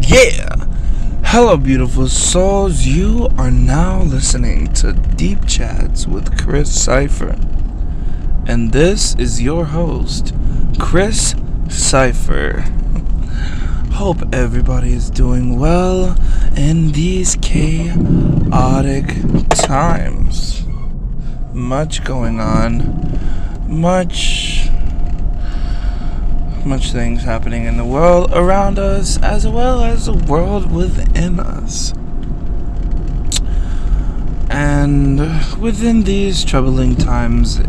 Yeah! Hello beautiful souls, you are now listening to Deep Chats with Chris Cypher. And this is your host, Chris Cypher. Hope everybody is doing well in these chaotic times. Much going on, much things happening in the world around us, as well as the world within us. And within these troubling times,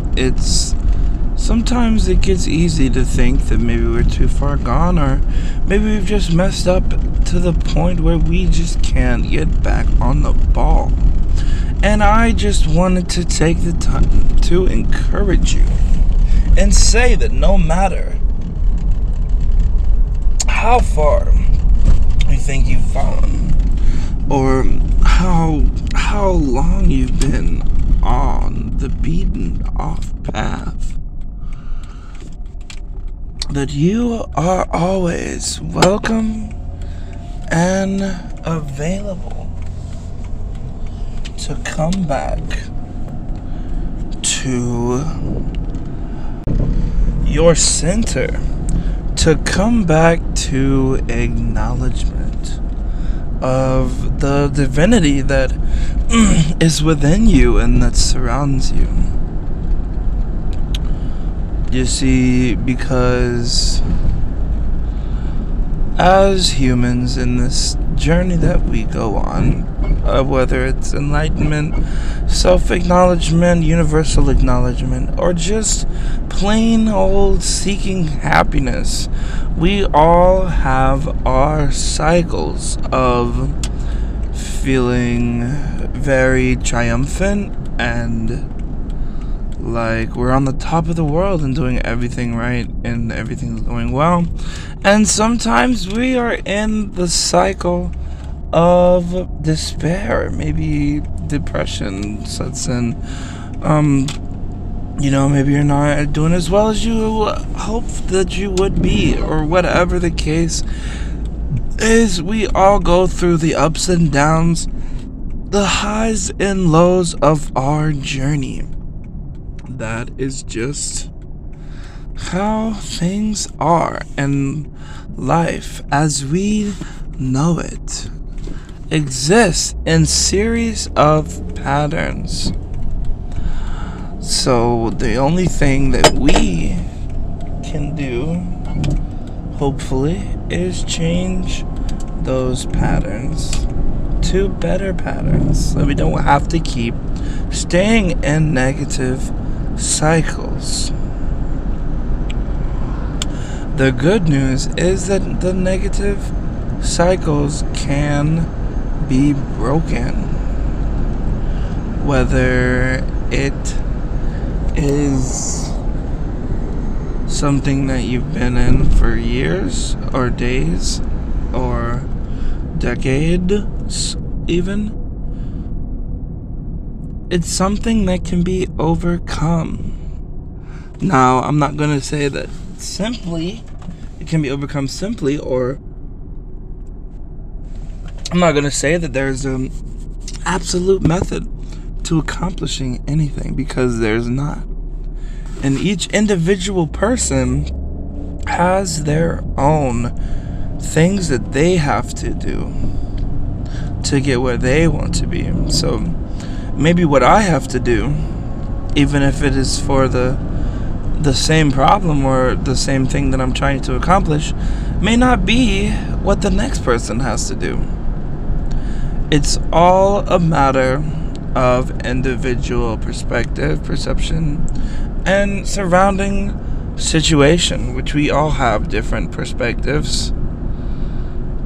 sometimes it gets easy to think that maybe we're too far gone, or maybe we've just messed up to the point where we just can't get back on the ball. And I just wanted to take the time to encourage you and say that no matter how far you think you've fallen, or how long you've been on the beaten off path, that you are always welcome and available to come back to your center, to come back to acknowledgement of the divinity that is within you and that surrounds you. You see, because as humans in this journey that we go on, whether it's enlightenment, self-acknowledgement, universal acknowledgement, or just plain old seeking happiness, we all have our cycles of feeling very triumphant and like we're on the top of the world and doing everything right and everything's going well. And sometimes we are in the cycle of despair. Maybe depression sets in. Maybe you're not doing as well as you hoped that you would be, or whatever the case is. We all go through the ups and downs, the highs and lows of our journey. That is just how things are in life as we know it. Exists in series of patterns. So the only thing that we can do, hopefully, is change those patterns to better patterns, so we don't have to keep staying in negative cycles. The good news is that the negative cycles can be broken, whether it is something that you've been in for years or days or decades even. It's something that can be overcome. Now, I'm not going to say that simply, it can be overcome simply, or I'm not going to say that there's an absolute method to accomplishing anything, because there's not. And each individual person has their own things that they have to do to get where they want to be. So maybe what I have to do, even if it is for the same problem or the same thing that I'm trying to accomplish, may not be what the next person has to do. It's all a matter of individual perspective, perception, and surrounding situation, which we all have different perspectives,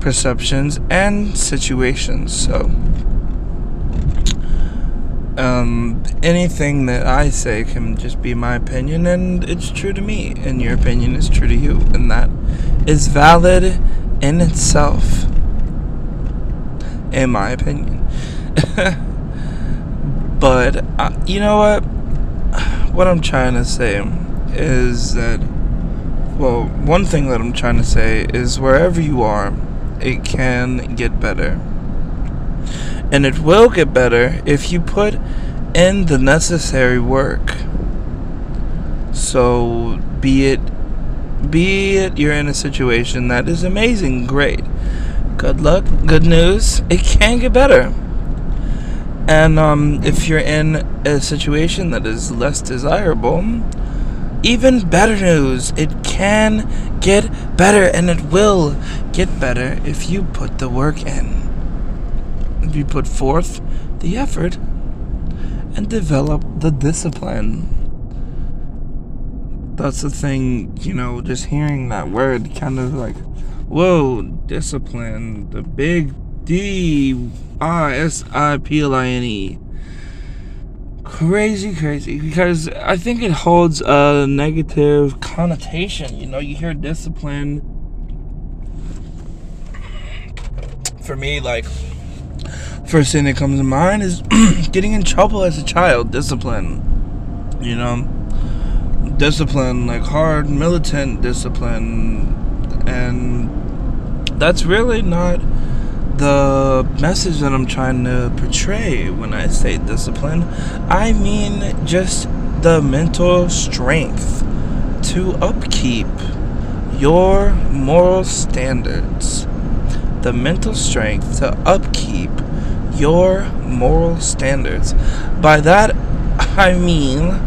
perceptions, and situations. So anything that I say can just be my opinion, and it's true to me, and your opinion is true to you, and that is valid in itself, in my opinion. But you know what I'm trying to say is that, well, one thing that I'm trying to say is wherever you are it can get better. And it will get better if you put in the necessary work. So be it you're in a situation that is amazing, great, good luck, good news, it can get better. And if you're in a situation that is less desirable, even better news, it can get better, and it will get better if you put the work in. If you put forth the effort and develop the discipline. That's the thing, you know, just hearing that word kind of like, whoa, discipline, the big discipline. Crazy, because I think it holds a negative connotation. You know, you hear discipline, for me, like, first thing that comes to mind is getting in trouble as a child. Discipline, you know, discipline, like hard militant discipline, and that's really not the message that I'm trying to portray when I say discipline. I mean just the mental strength to upkeep your moral standards. The mental strength to upkeep your moral standards. By that, I mean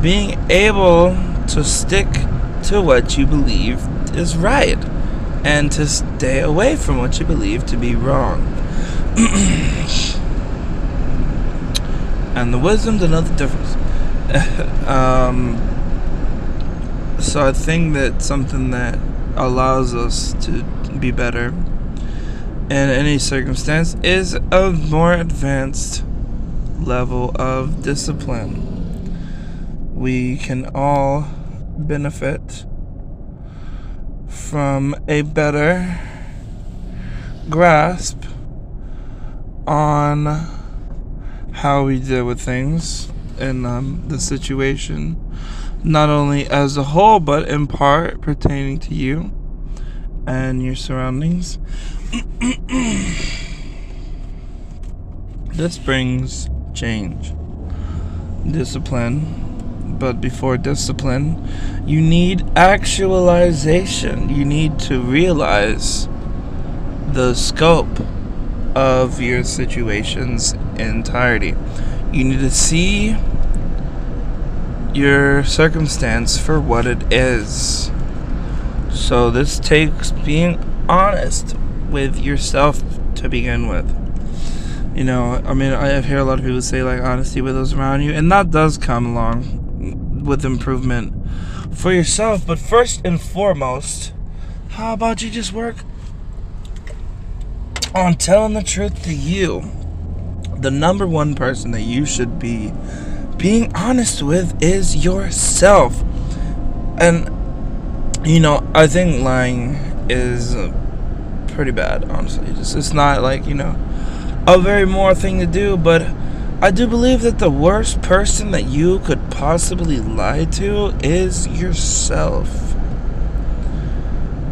being able to stick to what you believe is right, and to stay away from what you believe to be wrong. And the wisdom's another difference. So I think that something that allows us to be better in any circumstance is a more advanced level of discipline. We can all benefit from a better grasp on how we deal with things and the situation, not only as a whole but in part pertaining to you and your surroundings. This brings change, discipline. But before discipline, you need actualization. You need to realize the scope of your situation's entirety. You need to see your circumstance for what it is. So this takes being honest with yourself to begin with. You know, I mean, I hear a lot of people say, like, honesty with those around you, and that does come along with improvement for yourself. But first and foremost, how about you just work on telling the truth to you? The number one person that you should be being honest with is yourself. And you know, I think lying is pretty bad, honestly. It's not, like, you know, a very moral thing to do, but I do believe that the worst person that you could possibly lie to is yourself.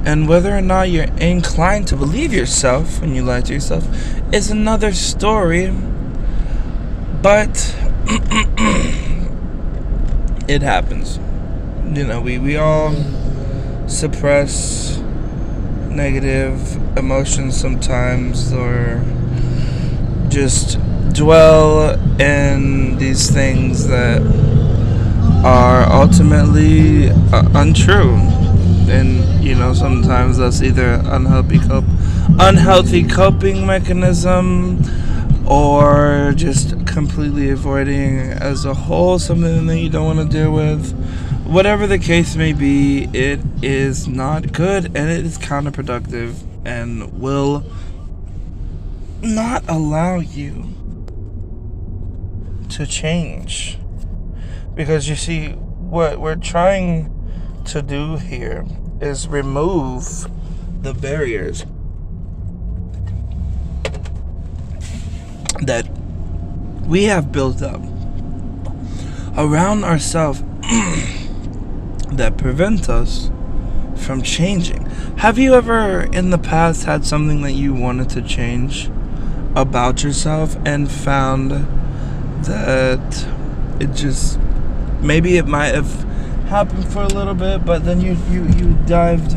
And whether or not you're inclined to believe yourself when you lie to yourself is another story, but it happens. You know, we all suppress negative emotions sometimes, or just dwell in these things that are ultimately untrue. And you know, sometimes that's either unhealthy coping mechanism, or just completely avoiding as a whole something that you don't want to deal with. Whatever the case may be, it is not good, and it is counterproductive, and will not allow you to change. Because you see, what we're trying to do here is remove the barriers that we have built up around ourselves that prevent us from changing. Have you ever in the past had something that you wanted to change about yourself and found that it just, maybe it might have happened for a little bit, but then you dived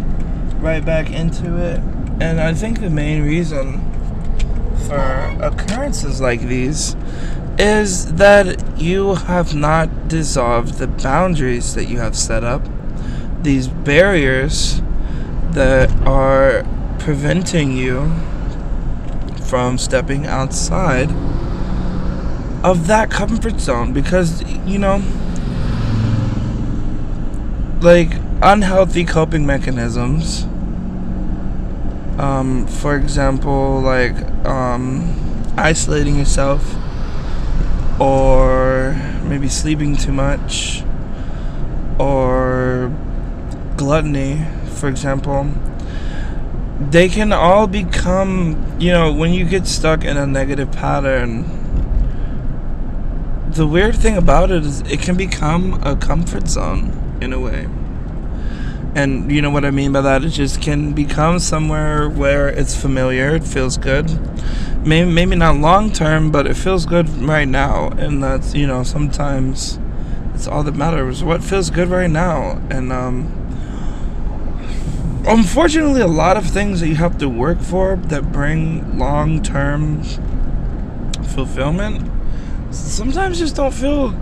right back into it? And I think the main reason for occurrences like these is that you have not dissolved the boundaries that you have set up, these barriers that are preventing you from stepping outside of that comfort zone. Because, you know, like unhealthy coping mechanisms, for example, like isolating yourself, or maybe sleeping too much, or gluttony, for example, they can all become, you know, when you get stuck in a negative pattern, the weird thing about it is it can become a comfort zone in a way. And you know what I mean by that? It just can become somewhere where it's familiar, it feels good. Maybe not long term, but it feels good right now. And that's, you know, sometimes it's all that matters. What feels good right now? And unfortunately, a lot of things that you have to work for that bring long term fulfillment sometimes just don't feel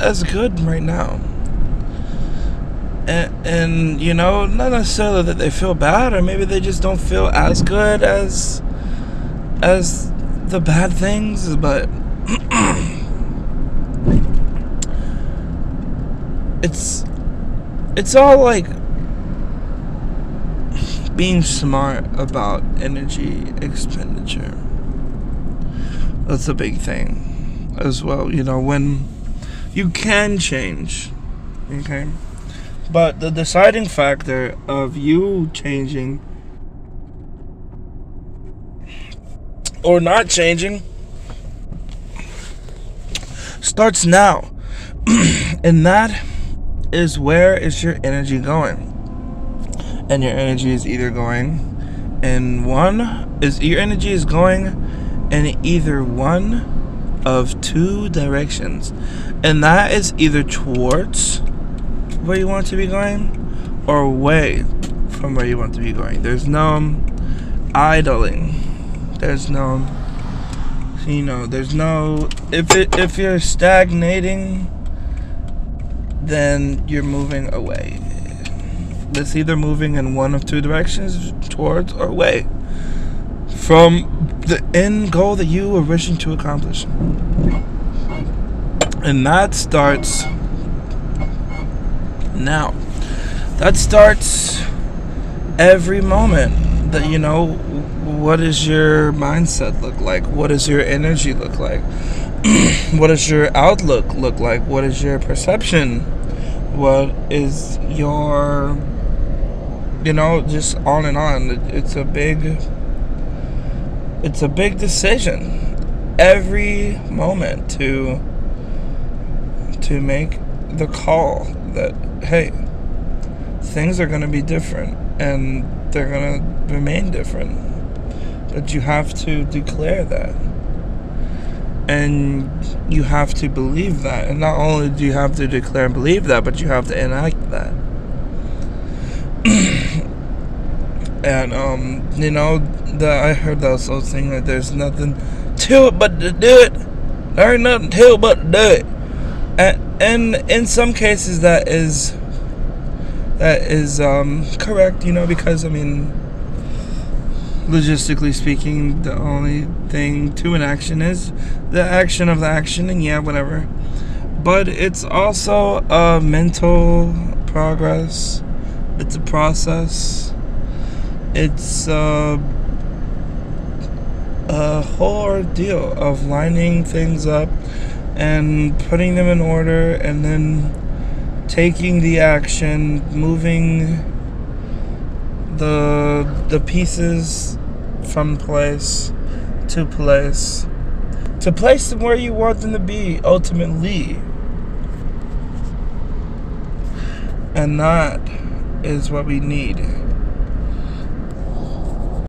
as good right now. And you know, not necessarily that they feel bad, or maybe they just don't feel as good as the bad things, but it's all like being smart about energy expenditure. That's a big thing as well, you know, when you can change, okay? But the deciding factor of you changing or not changing starts now. And that is, where is your energy going? And your energy is either going in either one of two directions. And that is either towards where you want to be going, or away from where you want to be going. There's no idling. There's no, you know, there's no, if you're stagnating, then you're moving away. It's either moving in one of two directions, towards or away from the end goal that you were wishing to accomplish. And that starts now. That starts every moment. That, you know, what does your mindset look like? What does your energy look like? What does your outlook look like? What is your perception? What is your, you know, just on and on. It's a big decision every moment to make the call that, hey, things are going to be different, and they're going to remain different, but you have to declare that, and you have to believe that. And not only do you have to declare and believe that, but you have to enact that. And you know, that I heard that whole thing, that there's nothing to it but to do it. There ain't nothing to it but to do it. And in some cases that is correct, you know, because I mean, logistically speaking, the only thing to an action is the action of the action, and yeah, whatever. But it's also a mental progress. It's a process. It's a whole ordeal of lining things up and putting them in order, and then taking the action, moving the pieces from place to place to place them where you want them to be ultimately, and not is what we need.